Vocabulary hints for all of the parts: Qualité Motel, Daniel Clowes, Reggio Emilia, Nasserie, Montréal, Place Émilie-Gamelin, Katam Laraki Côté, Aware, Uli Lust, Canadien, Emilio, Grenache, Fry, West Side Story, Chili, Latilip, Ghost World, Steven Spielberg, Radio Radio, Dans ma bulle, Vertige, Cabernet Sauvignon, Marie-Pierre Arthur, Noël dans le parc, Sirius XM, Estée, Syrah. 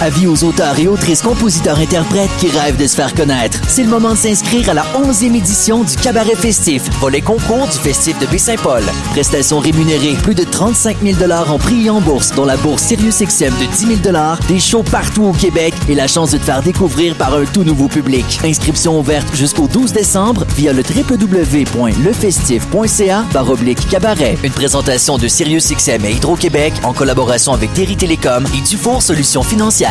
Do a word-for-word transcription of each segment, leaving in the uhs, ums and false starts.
Avis aux auteurs et autrices, compositeurs, interprètes qui rêvent de se faire connaître. C'est le moment de s'inscrire à la onzième édition du Cabaret Festif, volet concours du Festif de Baie-Saint-Paul. Prestations rémunérées, plus de trente-cinq mille dollars en prix et en bourse, dont la bourse Sirius X M de dix mille dollars, des shows partout au Québec et la chance de te faire découvrir par un tout nouveau public. Inscription ouverte jusqu'au douze décembre via le w w w point lefestif point c a slash cabaret. Une présentation de Sirius X M et Hydro-Québec en collaboration avec Terry Télécom et Dufour Solutions Financières.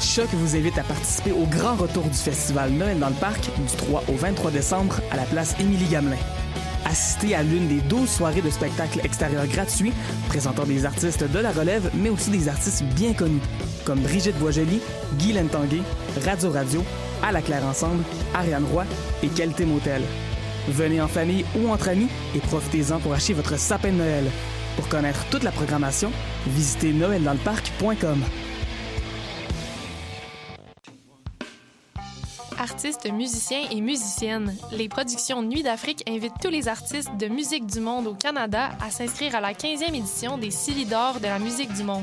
Choc vous invite à participer au grand retour du festival Noël dans le parc du trois au vingt-trois décembre à la place Émilie-Gamelin. Assistez à l'une des douze soirées de spectacles extérieurs gratuits présentant des artistes de la relève, mais aussi des artistes bien connus, comme Brigitte Boisjoli, Guylaine Tanguy, Radio Radio, À la Claire Ensemble, Ariane Roy et Qualité Motel. Venez en famille ou entre amis et profitez-en pour acheter votre sapin de Noël. Pour connaître toute la programmation, visitez noël dans le parc point com. Artistes, musiciens et musiciennes, les productions Nuit d'Afrique invitent tous les artistes de musique du monde au Canada à s'inscrire à la quinzième édition des Célidors de la musique du monde.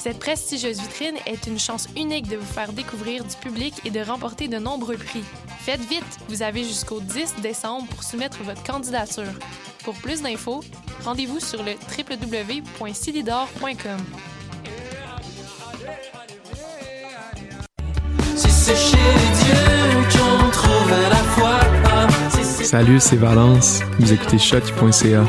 Cette prestigieuse vitrine est une chance unique de vous faire découvrir du public et de remporter de nombreux prix. Faites vite, vous avez jusqu'au dix décembre pour soumettre votre candidature. Pour plus d'infos, rendez-vous sur le w w w point célidors point com. Salut, c'est Valence. Vous écoutez choc point c a.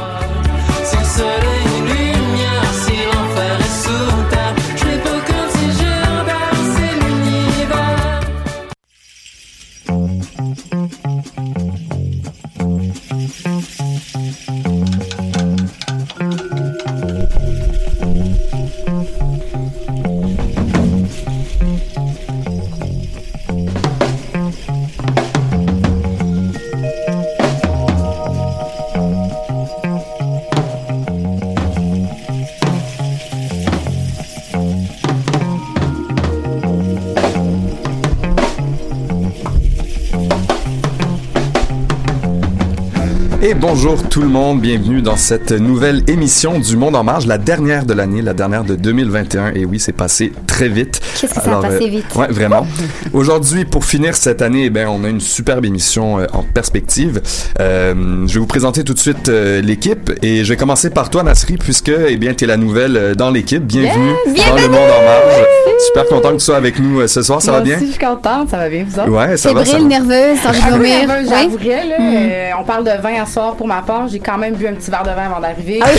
Bonjour tout le monde, bienvenue dans cette nouvelle émission du Monde en Marge, la dernière de l'année, la dernière de deux mille vingt et un. Et oui, c'est passé très vite. Qu'est-ce que ça Alors, a passé euh, vite? Oui, vraiment. Aujourd'hui, pour finir cette année, eh bien, on a une superbe émission euh, en perspective. Euh, je vais vous présenter tout de suite euh, l'équipe et je vais commencer par toi, Nasserie, puisque eh bien, tu es la nouvelle dans l'équipe. Bienvenue, yes, bienvenue dans le Monde en Marge. Super content que tu sois avec nous euh, ce soir, ça Moi va bien? Aussi, je suis contente, ça va bien, vous autres? Oui, ça va, ça va. Fébrile, nerveuse, sans dormir. J'avouerais, là, mm. euh, on parle de vin à soir. Pour ma part, j'ai quand même bu un petit verre de vin avant d'arriver. Ah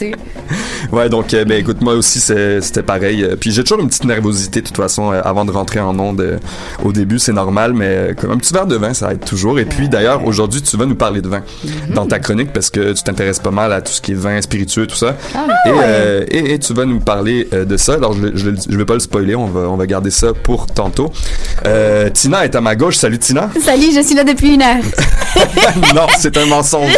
oui. Ouais, donc euh, ben écoute, moi aussi c'est, c'était pareil. Puis j'ai toujours une petite nervosité de toute façon euh, avant de rentrer en onde. Euh, au début, c'est normal, mais euh, un petit verre de vin, ça aide toujours. Et puis d'ailleurs, aujourd'hui, tu vas nous parler de vin mm-hmm. dans ta chronique parce que tu t'intéresses pas mal à tout ce qui est vin, spiritueux, tout ça. Ah, et, ouais. euh, et et tu vas nous parler euh, de ça. Alors je je, je vais pas le spoiler, on va on va garder ça pour tantôt. Euh, Tina est à ma gauche. Salut Tina. Salut, je suis là depuis une heure. Non, c'est un mensonge.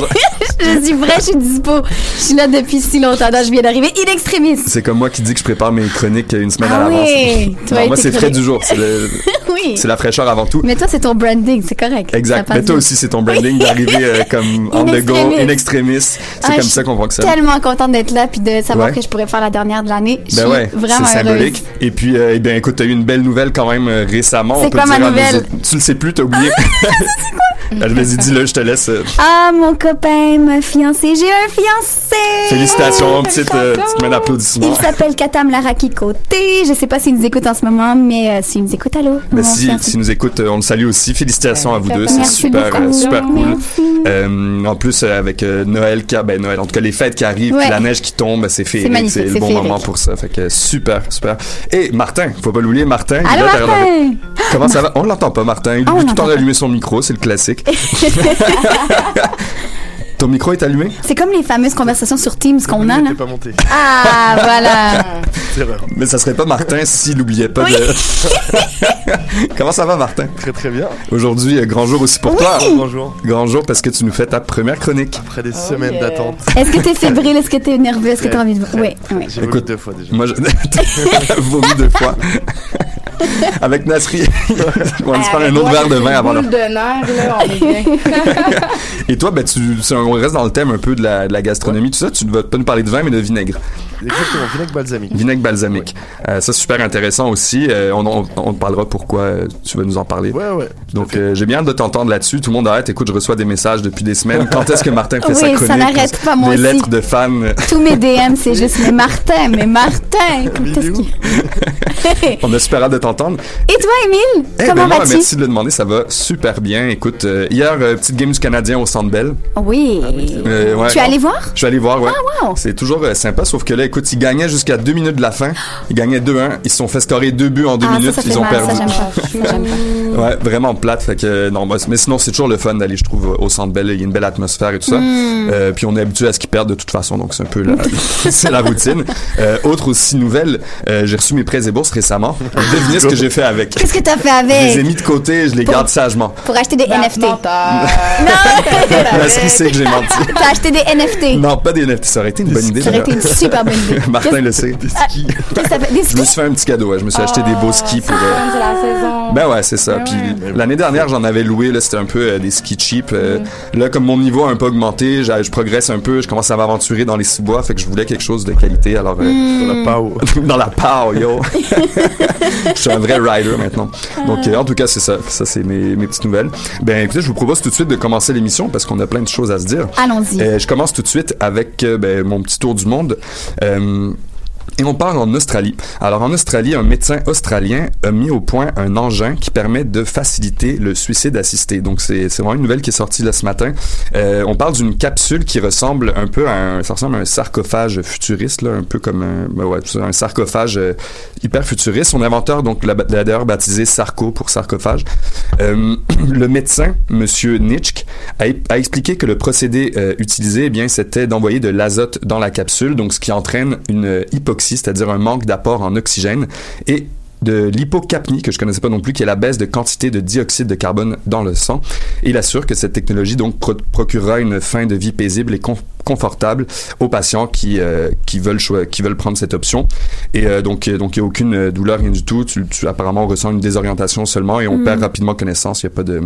Je suis vraie, je suis dispo. Je suis là depuis si longtemps. Je viens d'arriver in extremis. C'est comme moi qui dis que je prépare mes chroniques une semaine ah à l'avance. Oui, non, moi, c'est chronique. Frais du jour. C'est, le, oui. c'est la fraîcheur avant tout. Mais toi, c'est ton branding, c'est correct. Exact. Mais toi bien. Aussi, c'est ton branding d'arriver euh, comme on the go, in extremis. C'est ah, comme ça qu'on voit que ça. Je suis tellement contente d'être là puis de savoir ouais. que je pourrais faire la dernière de l'année. Je ben suis ouais, vraiment c'est symbolique. Heureuse. Et puis, euh, eh bien, écoute, tu as eu une belle nouvelle quand même euh, récemment. C'est on peut quoi dire, ma nouvelle? Autres, tu le sais plus, t'as oublié. Vas-y, dis-le, je te laisse. Ah, mon copain, ma fiancée, j'ai un fiancé! Félicitations, petite, euh, petite main d'applaudissement. Il s'appelle Katam Laraki Côté. Je sais pas s'il nous écoute en ce moment, mais euh, s'il nous écoute, allô? Mais si, s'il nous écoute, on le salue aussi. Félicitations euh, à vous deux, c'est super, euh, super cool. Euh, en plus, euh, avec euh, Noël, qui, ben, Noël, en tout cas, les fêtes qui arrivent, ouais. la neige qui tombe, c'est féerique, c'est, c'est, c'est le bon féerique. Moment pour ça. Fait que super, super. Et Martin, faut pas l'oublier, Martin. Allô, Martin! Regardé... Comment ça va? On l'entend pas, Martin. Il est tout le temps d'allumer son micro, c'est le classique. Ton micro est allumé? C'est comme les fameuses conversations sur Teams qu'on a, là. Pas monté. Ah, voilà. C'est vrai. Mais ça serait pas Martin s'il n'oubliait pas oui. de... Comment ça va, Martin? Très, très bien. Aujourd'hui, grand jour aussi pour oui. toi. Grand jour. Grand jour parce que tu nous fais ta première chronique. Après des oh semaines yeah. d'attente. Est-ce que t'es fébrile? Est-ce que t'es nerveux? Est-ce que t'as envie de... Oui, oui. J'ai vomi deux fois, déjà. Moi, je... vomi deux fois. Avec Nasserie. On va se faire un autre verre de vin avant là. Et toi, ben, tu, on reste dans le thème un peu de la, de la gastronomie, ouais. tout ça. Tu ne vas pas nous parler de vin, mais de vinaigre. Exactement, vinaigre balsamique. Vinaigre balsamique. Ouais. Euh, ça, c'est super intéressant aussi. Euh, on, on, on te parlera pourquoi tu vas nous en parler. Ouais, ouais. Donc, euh, j'ai bien hâte de t'entendre là-dessus. Tout le monde arrête. Écoute, je reçois des messages depuis des semaines. Quand est-ce que Martin fait oui, sa chronique? Ça n'arrête pas, moi des aussi. Des lettres de fans. Tous mes D M, c'est juste, mais Martin, mais Martin. On a super hâte de t'entendre. Et toi, Émile, hey, comment ben moi, vas-tu? Merci de le demander, ça va super bien. Écoute, euh, hier, euh, petite game du Canadien au Centre Bell. Oui. Euh, ouais, tu es allé voir? Je suis allé voir, oui. Ah, wow. C'est toujours euh, sympa, sauf que là, écoute, ils gagnaient jusqu'à deux minutes de la fin. Ils gagnaient deux un. Ils se sont fait scorer deux buts en deux ah, minutes. Ça, ça ils ont mal, perdu. Ça, j'aime pas. Ça, j'aime pas. Ouais, vraiment plate. Fait que, non, bah, mais sinon, c'est toujours le fun d'aller, je trouve, au Centre Bell. Il y a une belle atmosphère et tout ça. Mm. Euh, puis on est habitué à ce qu'ils perdent de toute façon, donc c'est un peu la, c'est la routine. Euh, autre aussi nouvelle, euh, j'ai reçu mes prêts et bourses récemment. Devinez ce que j'ai fait avec. Qu'est-ce que t'as fait avec? Je les ai mis de côté, je les pour, garde sagement. Pour acheter des N F T. Non! La série, c'est que j'ai menti. T'as acheté des N F T? Non, pas des N F T. Ça aurait été une bonne idée. Ça aurait été une super bonne idée. Martin le sait. Des skis. Qu'est-ce que ça fait? Des skis? Je me suis fait un petit cadeau. Ouais. Je me suis oh, acheté des beaux skis pour. Euh... De la saison. Ben ouais, c'est ça. Puis ouais. l'année dernière, j'en avais loué. Là, c'était un peu euh, des skis cheap. Euh, mm. Là, comme mon niveau a un peu augmenté, je progresse un peu. Je commence à m'aventurer dans les sous-bois. Fait que je voulais quelque chose de qualité. Alors, euh, mm. dans la pau. Dans la pau, yo. Je suis un vrai rider maintenant. Donc, euh, en tout cas, c'est ça. Ça, c'est mes, mes petites nouvelles. Ben, écoutez, je vous propose tout de suite de commencer l'émission parce qu'on a plein de choses à se dire. Allons-y. Euh, je commence tout de suite avec euh, ben, mon petit tour du monde. Euh, et on part en Australie. Alors, en Australie, un médecin australien a mis au point un engin qui permet de faciliter le suicide assisté. Donc, c'est, c'est vraiment une nouvelle qui est sortie là ce matin. Euh, on parle d'une capsule qui ressemble un peu à un, ça ressemble à un sarcophage futuriste, là, un peu comme un, ben ouais, un sarcophage euh, hyper futuriste. Son inventeur, donc, l'a, l'a d'ailleurs baptisé Sarco pour sarcophage. Euh, le médecin, monsieur Nitschke, a, a expliqué que le procédé euh, utilisé, eh bien, c'était d'envoyer de l'azote dans la capsule, donc, ce qui entraîne une euh, hypoxie, c'est-à-dire un manque d'apport en oxygène, et de l'hypocapnie, que je ne connaissais pas non plus, qui est la baisse de quantité de dioxyde de carbone dans le sang. Et il assure que cette technologie donc, pro- procurera une fin de vie paisible et con- confortable aux patients qui, euh, qui, veulent, cho- qui veulent prendre cette option. Et euh, donc, il donc, n'y a aucune douleur, rien du tout. Tu, tu, apparemment, on ressent une désorientation seulement et on mmh. perd rapidement connaissance. Il n'y a pas de,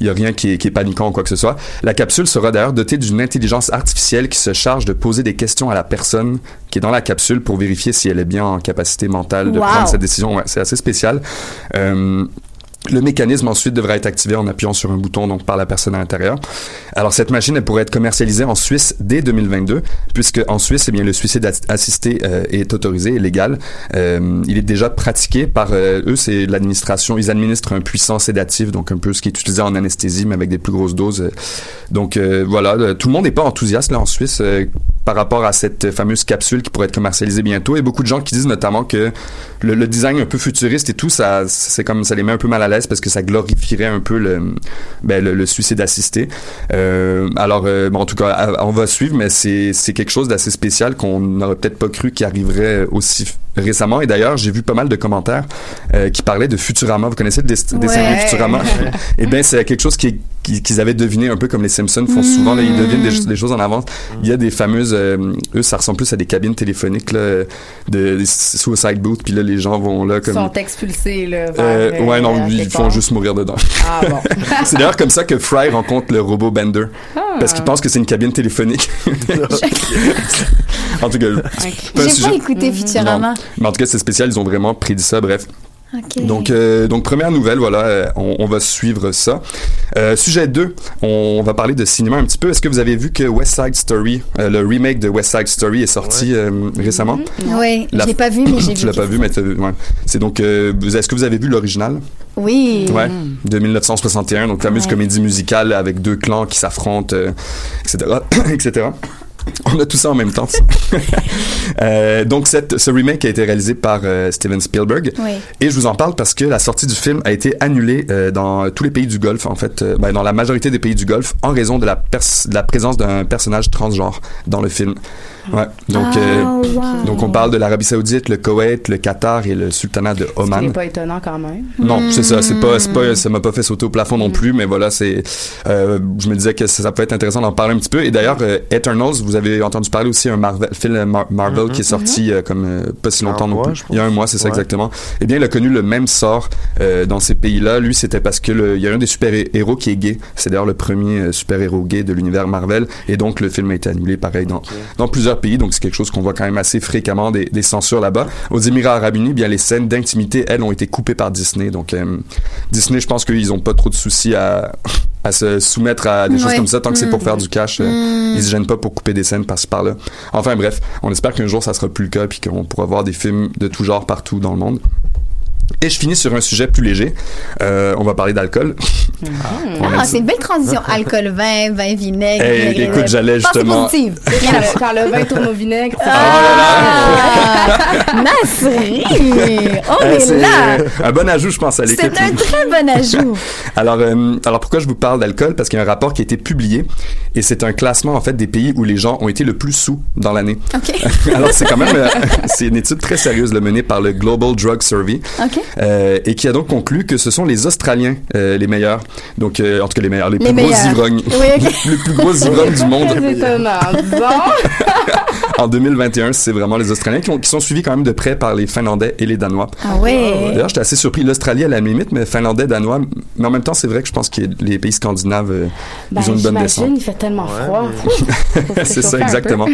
il n'y a rien qui est, qui est paniquant ou quoi que ce soit. La capsule sera d'ailleurs dotée d'une intelligence artificielle qui se charge de poser des questions à la personne qui est dans la capsule pour vérifier si elle est bien en capacité mentale de wow. prendre cette décision. Ouais, c'est assez spécial. Euh, le mécanisme ensuite devra être activé en appuyant sur un bouton donc par la personne à l'intérieur. Alors cette machine elle pourrait être commercialisée en Suisse dès deux mille vingt-deux puisque en Suisse eh bien le suicide assisté euh, est autorisé et légal. Euh, il est déjà pratiqué par euh, eux c'est l'administration, ils administrent un puissant sédatif donc un peu ce qui est utilisé en anesthésie mais avec des plus grosses doses. Donc euh, voilà, tout le monde n'est pas enthousiaste là en Suisse euh, par rapport à cette fameuse capsule qui pourrait être commercialisée bientôt. Et beaucoup de gens qui disent notamment que le, le design un peu futuriste et tout, ça, c'est comme ça les met un peu mal à l'aise parce que ça glorifierait un peu le, ben, le, le suicide assisté. Euh, alors, euh, bon, en tout cas, on va suivre, mais c'est, c'est quelque chose d'assez spécial qu'on n'aurait peut-être pas cru qui arriverait aussi récemment. Et d'ailleurs, j'ai vu pas mal de commentaires euh, qui parlaient de Futurama. Vous connaissez le dessin animé ouais. Futurama? Eh bien, c'est quelque chose qui est qu'ils avaient deviné un peu comme les Simpsons font mmh. souvent là, ils devinent des, des choses en avance. Il y a des fameuses euh, eux ça ressemble plus à des cabines téléphoniques là, de des suicide booth puis là les gens vont là comme ils sont expulsés là vers, euh, ouais non euh, ils font juste mourir dedans. Ah bon. C'est d'ailleurs comme ça que Fry rencontre le robot Bender ah. parce qu'il pense que c'est une cabine téléphonique. En tout cas okay. pas j'ai sujet. Pas écouté mmh. Futurama. Non. Mais en tout cas c'est spécial, ils ont vraiment prédit ça bref. Okay. Donc, euh, donc, première nouvelle, voilà, euh, on, on va suivre ça. Euh, sujet deux, on, on va parler de cinéma un petit peu. Est-ce que vous avez vu que West Side Story, euh, le remake de West Side Story est sorti ouais. euh, récemment? Oui, je l'ai pas vu, mais j'ai vu. Tu l'as pas vu, mais ouais. C'est donc, euh, est-ce que vous avez vu l'original? Oui. Ouais, de mille neuf cent soixante et un, donc fameuse ouais. comédie musicale avec deux clans qui s'affrontent, euh, et cetera, et cetera On a tout ça en même temps. euh, donc, cette, ce remake a été réalisé par euh, Steven Spielberg. Oui. Et je vous en parle parce que la sortie du film a été annulée euh, dans tous les pays du Golfe, en fait, euh, ben, dans la majorité des pays du Golfe, en raison de la, pers- de la présence d'un personnage transgenre dans le film. Ouais. Donc, ah, euh, wow. donc, on parle de l'Arabie Saoudite, le Koweït, le Qatar et le Sultanat de Oman. Ce n'est pas étonnant quand même. Non, mmh. c'est ça. C'est pas, c'est pas, ça m'a pas fait sauter au plafond non plus, mais voilà, c'est. Euh, je me disais que ça, ça peut être intéressant d'en parler un petit peu. Et d'ailleurs, euh, Eternals, vous avez entendu parler aussi un Marvel, film Mar- Marvel mmh. qui est sorti mmh. euh, comme euh, pas si longtemps un non mois, plus. Il y a un mois, c'est ça ouais. exactement. Eh bien, il a connu le même sort euh, dans ces pays-là. Lui, c'était parce que le, il y a un des super-héros qui est gay. C'est d'ailleurs le premier euh, super-héros gay de l'univers Marvel. Et donc, le film a été annulé, pareil, dans, okay. dans plusieurs pays, donc c'est quelque chose qu'on voit quand même assez fréquemment des, des censures là-bas. Aux Émirats Arabes Unis, bien les scènes d'intimité, elles, ont été coupées par Disney. Donc euh, Disney, je pense qu'ils n'ont pas trop de soucis à, à se soumettre à des ouais. choses comme ça, tant que mmh. c'est pour faire du cash. Mmh. Euh, ils se gênent pas pour couper des scènes par-ci par-là. Enfin bref, on espère qu'un jour ça sera plus le cas puis qu'on pourra voir des films de tout genre partout dans le monde. Et je finis sur un sujet plus léger. Euh, on va parler d'alcool. Mmh. Ah, c'est une belle transition. Alcool, vin, vin, vinaigre. Hey, vinaigre écoute, j'allais justement. C'est positive. Quand le vin tourne au vinaigre. Ah, ah, Nasserie! On euh, est là! Un bon ajout, je pense, à l'équipe. C'est un très bon ajout. alors, euh, alors, pourquoi je vous parle d'alcool? Parce qu'il y a un rapport qui a été publié et c'est un classement, en fait, des pays où les gens ont été le plus sous dans l'année. OK. alors, c'est quand même. Euh, c'est une étude très sérieuse, là, menée par le Global Drug Survey. OK. Euh, et qui a donc conclu que ce sont les Australiens euh, les meilleurs, donc euh, en tout cas les meilleurs, les, les plus meilleurs. Gros ivrognes, oui, okay. les plus gros ivrognes du monde. C'est étonnant. En deux mille vingt et un, c'est vraiment les Australiens qui, ont, qui sont suivis quand même de près par les Finlandais et les Danois. Ah ouais. D'ailleurs, j'étais assez surpris. L'Australie à la limite, mais Finlandais, Danois. Mais en même temps, c'est vrai que je pense que les pays scandinaves, euh, ben, ils ont une bonne descente. Il fait tellement froid. Ouais, mais... c'est ça, exactement.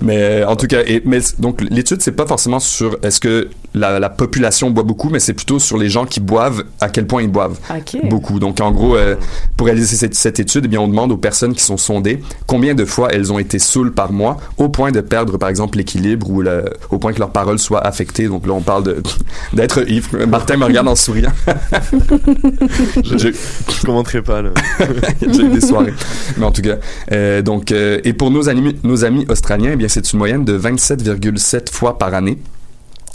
mais euh, en tout cas, et, mais, donc l'étude, c'est pas forcément sur est-ce que la, la population boit beaucoup, mais c'est plutôt sur les gens qui boivent, à quel point ils boivent okay. beaucoup. Donc, en gros, euh, pour réaliser cette, cette étude, eh bien, on demande aux personnes qui sont sondées combien de fois elles ont été saoules par mois, au point de perdre par exemple l'équilibre ou le, au point que leurs paroles soient affectées. Donc là on parle de, d'être ivre. Martin me regarde en souriant. je, je, je commenterai pas là. J'ai eu des soirées. Mais en tout cas euh, donc, euh, et pour nos, anim- nos amis australiens, eh bien, c'est une moyenne de vingt-sept virgule sept fois par année.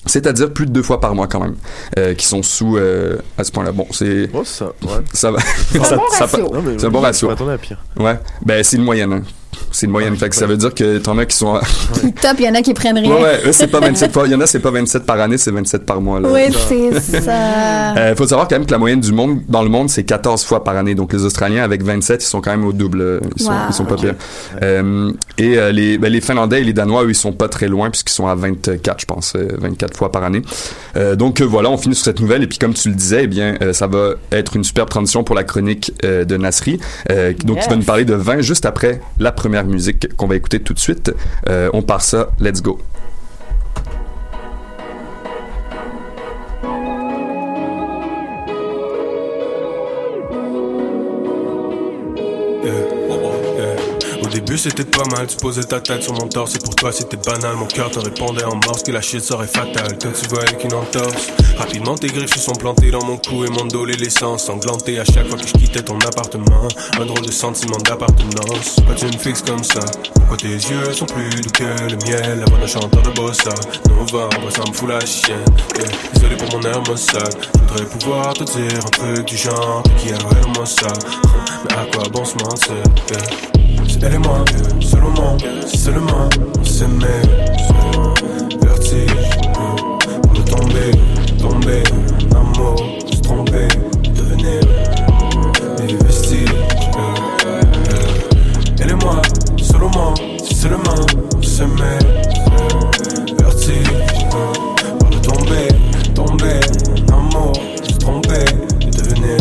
C'est-à-dire plus de deux fois par mois quand même, euh, qui sont sous euh, à ce point-là. Bon, c'est oh, ça, ouais. ça va. C'est un bon ça, ratio. Ça, non, c'est un bon ratio. À pire. Ouais, ben c'est une moyenne. Hein. C'est une moyenne. Ah, fait que ça veut dire que t'en as qui sont ouais. top, il y en a qui prennent rien. Ouais, ouais eux, c'est pas vingt-sept fois. Il y en a c'est pas vingt-sept par année, c'est vingt-sept par mois. Là. Oui, c'est ça. Euh, faut savoir quand même que la moyenne du monde dans le monde c'est quatorze fois par année. Donc les Australiens avec vingt-sept, ils sont quand même au double. Ils sont, wow. ils sont pas okay. pires. Euh, et euh, les, ben, les Finlandais et les Danois, eux, ils sont pas très loin puisqu'ils sont à vingt-quatre, je pense, vingt-quatre fois par année. Euh, donc euh, voilà, on finit sur cette nouvelle. Et puis comme tu le disais, eh bien euh, ça va être une superbe transition pour la chronique euh, de Nasserie. Euh, donc yes. tu vas nous parler de vin juste après la première musique qu'on va écouter tout de suite. Euh, on part ça, let's go. Au début c'était pas mal, tu posais ta tête sur mon torse. Et pour toi c'était banal, mon cœur te répondait en morse que la shit serait fatale, toi tu vois avec une entorse. Rapidement tes griffes se sont plantées dans mon cou et mon dos les laissant sanglanter à chaque fois que je quittais ton appartement. Un drôle de sentiment d'appartenance. Pourquoi tu me fixes comme ça? Pourquoi tes yeux sont plus doux que le miel? La voix d'un chanteur de bossa novembre, ça me fout la chienne. Désolé pour mon air maussade. Je voudrais pouvoir te dire un truc du genre qui a vraiment ça. Mais à quoi bon se mentir? Elle et moi, selon moi, si seulement on s'aimait. Vertige, pour le tomber, tomber, amour, se tromper, devenir des vestiges. Elle et moi, selon moi, si seulement on s'aimait. Vertige, pour le tomber, tomber, amour, se tromper, devenir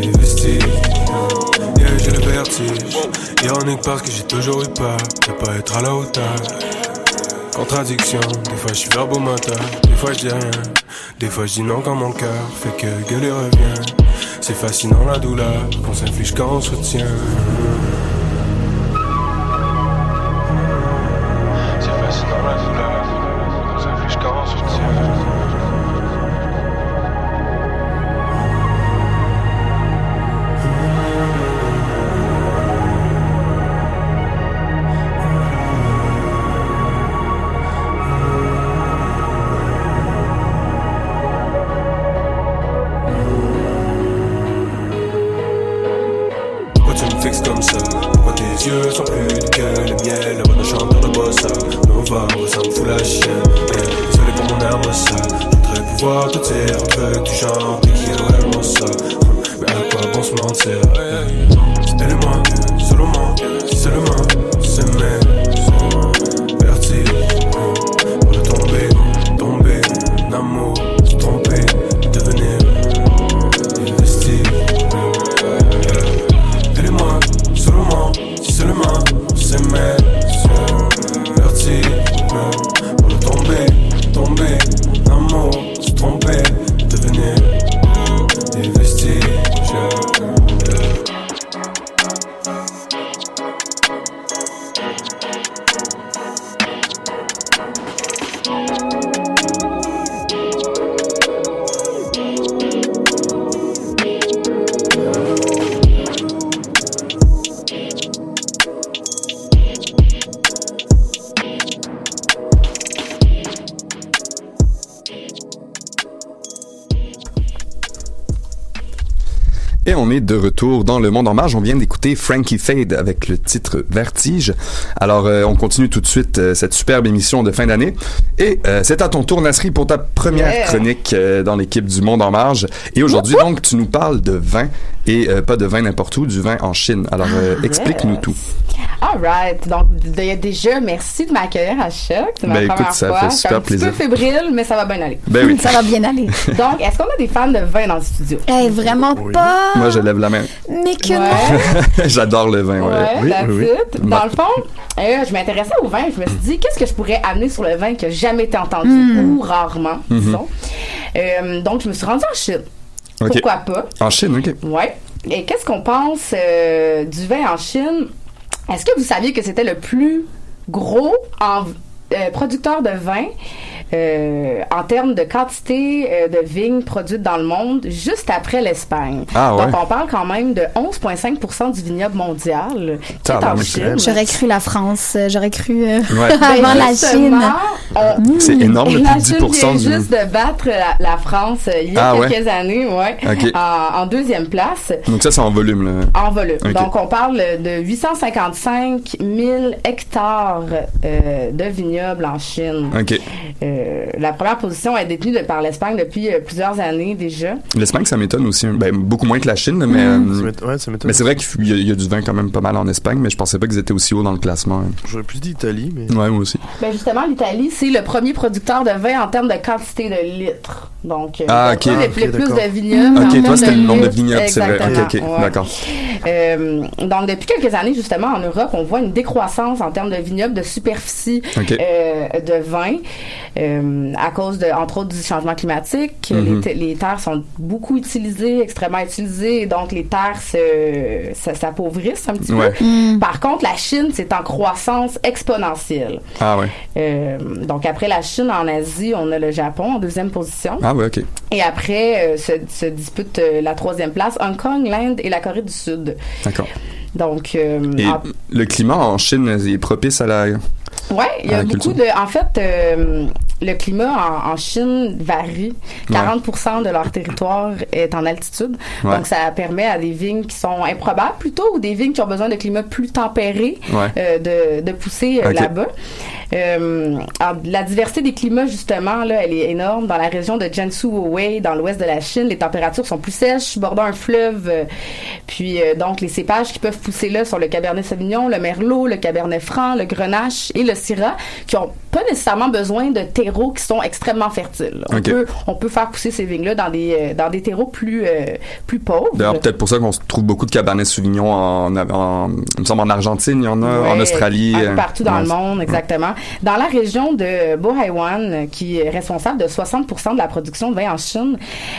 des vestiges. Yeah, j'ai le vertige. Ironique parce que j'ai toujours eu peur de pas être à la hauteur. Contradiction, des fois je suis verbomoteur, des fois je dis rien, des fois je dis non quand mon cœur fait que gueuler revient. C'est fascinant la douleur qu'on s'inflige quand on se retient. C'est fascinant la douleur qu'on s'inflige quand on se retient. yeux sont une gueule et miel. Le bon chanteur de bossa, Nova, ça me fout la chienne. Désolé pour mon arme, ça. Je voudrais pouvoir te dire un peu du genre, t'es qui est vraiment ça. Mais à quoi bon se mentir? Elle et moi, selon moi, seulement, c'est même parti. Pour de tomber, tomber, d'amour, se tromper, devenir investi. Elle et moi, selon moi, seulement, c'est même parti. Pour de tomber, tomber, d'amour, se tromper, devenir investi. Et on est de retour dans le Monde en Marge. On vient d'écouter Frankie Fade avec le titre Vertige. Alors, euh, on continue tout de suite euh, cette superbe émission de fin d'année. Et euh, c'est à ton tour, Nasserie, pour ta première yeah. chronique euh, dans l'équipe du Monde en Marge. Et aujourd'hui, donc, tu nous parles de vin et euh, pas de vin n'importe où, du vin en Chine. Alors, euh, ah, explique-nous yes. tout. All right. Donc, déjà, merci de m'accueillir à Choc. C'est ma ben, première écoute, ça fois. Fait super plaisir. Je suis un peu fébrile, mais ça va bien aller. Ben oui. Ça va bien aller. Donc, est-ce qu'on a des fans de vin dans le studio? Eh, vraiment oui. pas. Moi, je lève la main. Mais que ouais. J'adore le vin, ouais. ouais oui, oui, oui. Dans le fond, euh, je m'intéressais au vin. Je me suis dit, qu'est-ce que je pourrais amener sur le vin que j'ai jamais été entendu mmh. ou rarement, mmh. disons. Euh, donc, je me suis rendue en Chine. Okay. Pourquoi pas? En Chine, OK. Oui. Et qu'est-ce qu'on pense euh, du vin en Chine? Est-ce que vous saviez que c'était le plus gros en, euh, producteur de vin Euh, en termes de quantité euh, de vignes produites dans le monde, juste après l'Espagne. Ah, ouais. Donc, on parle quand même de onze virgule cinq pour cent du vignoble mondial qui est en Chine. J'aurais cru la France, j'aurais cru euh, ouais. avant la Chine. On, c'est énorme, le plus de dix pour cent du... juste de battre la, la France euh, il y a ah, quelques ouais. années, ouais, okay. en, en deuxième place. Donc ça, c'est en volume, là. En volume. Okay. Donc, on parle de huit cent cinquante-cinq mille hectares euh, de vignobles en Chine. OK. Euh, la première position est détenue de, par l'Espagne depuis euh, plusieurs années déjà. L'Espagne, ça m'étonne aussi. Ben, beaucoup moins que la Chine, mais, mmh. euh, ça ouais, ça mais c'est vrai qu'il y a, y a du vin quand même pas mal en Espagne, mais je pensais pas qu'ils étaient aussi hauts dans le classement. Hein. J'aurais plus dit Italie, mais... Ouais, moi aussi. Ben justement, l'Italie, c'est le premier producteur de vin en termes de quantité de litres. Donc, ah, okay. ah, okay, plus de vignobles. OK, toi, c'était le nombre de vignobles, c'est vrai. OK, OK, ouais. d'accord. Euh, donc, depuis quelques années, justement, en Europe, on voit une décroissance en termes de vignobles, de superficie okay. euh, de vin. Euh, à cause, de, entre autres, du changement climatique. Mm-hmm. Les, t- les terres sont beaucoup utilisées, extrêmement utilisées, et donc les terres se, se, s'appauvrissent un petit ouais. peu. Mm. Par contre, la Chine, c'est en croissance exponentielle. Ah ouais. Euh, donc, après la Chine, en Asie, on a le Japon en deuxième position. Ah ouais, OK. Et après, euh, se, se disputent euh, la troisième place, Hong Kong, l'Inde et la Corée du Sud. D'accord. Donc, euh, en... le climat en Chine est propice à la... Oui, il y a beaucoup culture. de... En fait, euh, le climat en, en Chine varie. quarante pour cent de leur territoire est en altitude. Ouais. Donc, ça permet à des vignes qui sont improbables plutôt ou des vignes qui ont besoin de climat plus tempéré ouais. euh, de, de pousser okay. là-bas. Euh, alors, la diversité des climats, justement, là, elle est énorme. Dans la région de Jiangsu-Wei, dans l'ouest de la Chine, les températures sont plus sèches, bordant un fleuve. Euh, puis, euh, donc, les cépages qui peuvent pousser là sont le Cabernet Sauvignon, le Merlot, le Cabernet Franc, le Grenache et le Syrah, qui n'ont pas nécessairement besoin de terreaux qui sont extrêmement fertiles. On, okay. peut, on peut faire pousser ces vignes-là dans des, dans des terreaux plus, euh, plus pauvres. D'ailleurs, peut-être pour ça qu'on trouve beaucoup de Cabernet Sauvignon en, en, il me semble en Argentine, il y en a, ouais, en Australie. Un peu partout euh, dans ouais. le monde, exactement. Dans la région de Bohaiwan, qui est responsable de soixante pour cent de la production de vin en Chine,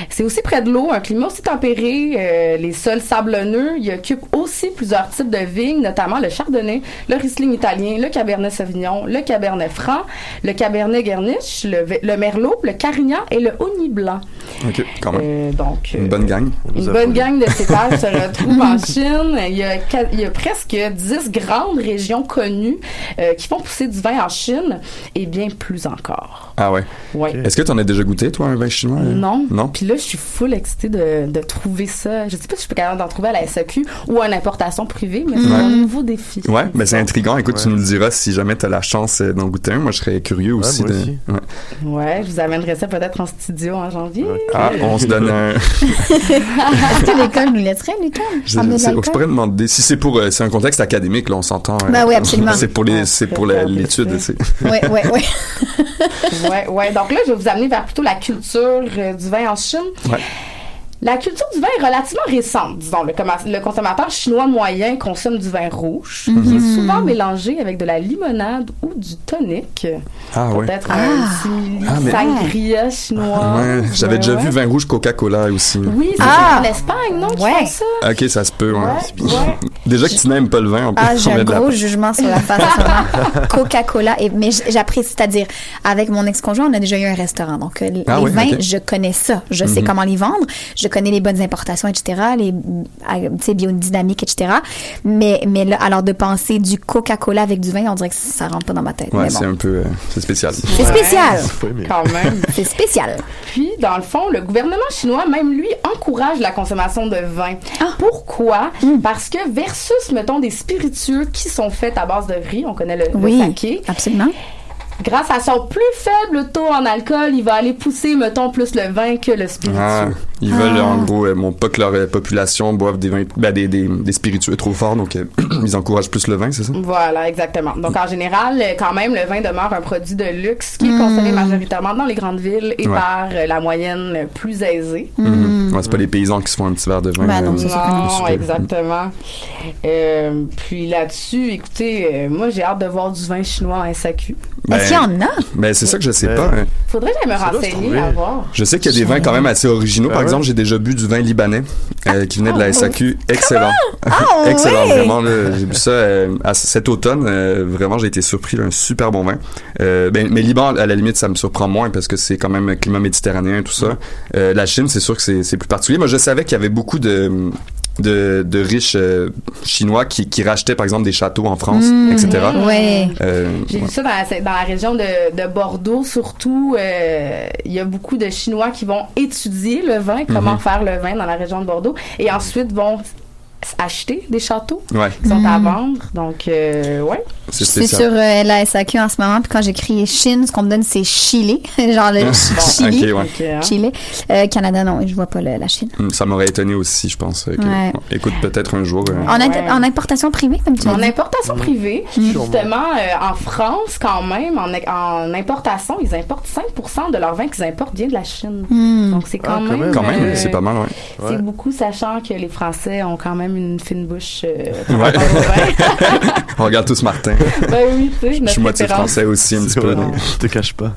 c'est aussi près de l'eau, un climat aussi tempéré, euh, les sols sablonneux. Il occupe aussi plusieurs types de vignes, notamment le Chardonnay, le Riesling italien, le Cabernet Sauvignon, le Cabernet Franc, le Cabernet Garnish, le, le Merlot, le Carignan et le Hony Blanc. OK, quand même. Euh, donc, une bonne gang. Une bonne gang de cépages se retrouve en Chine. Il y a, il y a presque dix grandes régions connues euh, qui font pousser du vin en Chine et bien plus encore. Ah ouais? Oui. Okay. Est-ce que tu en as déjà goûté, toi, un vin chinois? Non. Non? Puis là, je suis full excitée de, de trouver ça. Je ne sais pas si je suis capable d'en trouver à la S A Q ou à une importation privée, mais c'est ouais. mon nouveau défi. Oui, mais ben c'est intriguant. Écoute, ouais. tu nous diras si jamais tu as la chance d'en goûter un. Moi, je serais curieux ouais, aussi. Moi de... aussi. Ouais. Ouais, je vous amènerai ça peut-être en studio en janvier. Okay. Ah, on se donne un... Est-ce que l'école nous laisserait, Lucas? Je, je, je pourrais demander. Si c'est pour... Euh, c'est un contexte académique, là, on s'entend. Ben euh, oui, absolument. C'est pour, les, c'est pour la, l'étude. Oui, oui, oui. Oui, oui. Donc là, je vais vous amener vers plutôt la culture euh, du vin en Chine. Ouais. La culture du vin est relativement récente, disons. Le, com- le consommateur chinois moyen consomme du vin rouge, mm-hmm. qui est souvent mélangé avec de la limonade ou du tonic. Ah oui. Peut-être ouais. un simili ah, mais... sangria chinois. Ouais. J'avais ouais, déjà ouais. vu vin rouge Coca-Cola aussi. Oui, c'est ah. en Espagne, non? Ouais. Tu ça? OK, ça se peut. Ouais. Ouais. Ouais. Déjà que tu n'aimes pas le vin, on peut ah, j'ai un gros la... jugement sur la façon. Coca-Cola, et... mais j'apprécie. C'est-à-dire, avec mon ex-conjoint, on a déjà eu un restaurant. Donc, les ah, oui, vins, okay. je connais ça. Je mm-hmm. sais comment les vendre. Je Je connais les bonnes importations, et cetera, les biodynamiques, et cetera. Mais, mais là, alors de penser du Coca-Cola avec du vin, on dirait que ça ne rentre pas dans ma tête. Oui, bon. c'est un peu... Euh, c'est spécial. C'est spécial! Ouais, quand même. C'est spécial. Puis, dans le fond, le gouvernement chinois, même lui, encourage la consommation de vin. Ah. Pourquoi? Mmh. Parce que versus, mettons, des spiritueux qui sont faits à base de riz, on connaît le, oui, le saké. Oui, absolument. Grâce à son plus faible taux en alcool, il va aller pousser, mettons, plus le vin que le spiritueux. Ah, ils veulent, ah. en gros, euh, bon, pas que leur euh, population boive des, vins, ben, des, des, des spiritueux trop forts, donc euh, ils encouragent plus le vin, c'est ça? Voilà, exactement. Donc, en général, quand même, le vin demeure un produit de luxe qui mmh. est consommé majoritairement dans les grandes villes et ouais. par euh, la moyenne plus aisée. Mmh. Mmh. Ouais, c'est pas les paysans qui se font un petit verre de vin. Ben non, euh, c'est non c'est exactement. Euh, puis là-dessus, écoutez, euh, moi, j'ai hâte de voir du vin chinois en S A Q. Ben, Est-ce qu'il y en a? Ben, c'est ça que je sais ouais. pas. Hein. Faudrait que j'aille me renseigner, à voir. Je sais qu'il y a des vins quand même assez originaux. Ben Par ouais. exemple, j'ai déjà bu du vin libanais euh, qui venait de la S A Q. Excellent. Oh, excellent, oui. vraiment. Là, j'ai bu ça euh, à, cet automne. Euh, vraiment, j'ai été surpris. Là, un super bon vin. Euh, ben, mais Liban, à la limite, ça me surprend moins parce que c'est quand même un climat méditerranéen et tout ça. Euh, la Chine, c'est sûr que c'est, c'est plus particulier. Moi, je savais qu'il y avait beaucoup de... de, de riches euh, chinois qui, qui rachetaient, par exemple, des châteaux en France, mmh, et cetera. Ouais. Euh, J'ai ouais. vu ça dans la, dans la région de, de Bordeaux, surtout. Il euh, y a beaucoup de Chinois qui vont étudier le vin, comment mmh. faire le vin dans la région de Bordeaux, et ensuite vont... acheter des châteaux ouais. qui sont à vendre. Donc, euh, ouais. C'est, c'est sur euh, la S A Q en ce moment. Puis quand j'écris Chine, ce qu'on me donne, c'est Chili. Genre le Chili. Okay, ouais. okay, hein. Chili. Euh, Canada, non, je vois pas le, la Chine. Ça m'aurait étonné aussi, je pense. Okay. Ouais. Bon, écoute, peut-être un jour. Euh... En, in- ouais. en importation privée, comme tu as dit. En importation mmh. privée. Mmh. Justement, euh, en France, quand même, en, en importation, ils importent cinq pour cent de leur vin qu'ils importent bien de la Chine. Mmh. Donc, c'est quand, ah, quand même... Quand même, euh, c'est pas mal, ouais. C'est ouais. beaucoup, sachant que les Français ont quand même une fine bouche. Euh, ouais. On regarde tous Martin. Ben oui, tu sais, je suis moitié français aussi un petit peu. Donc. Je te cache pas.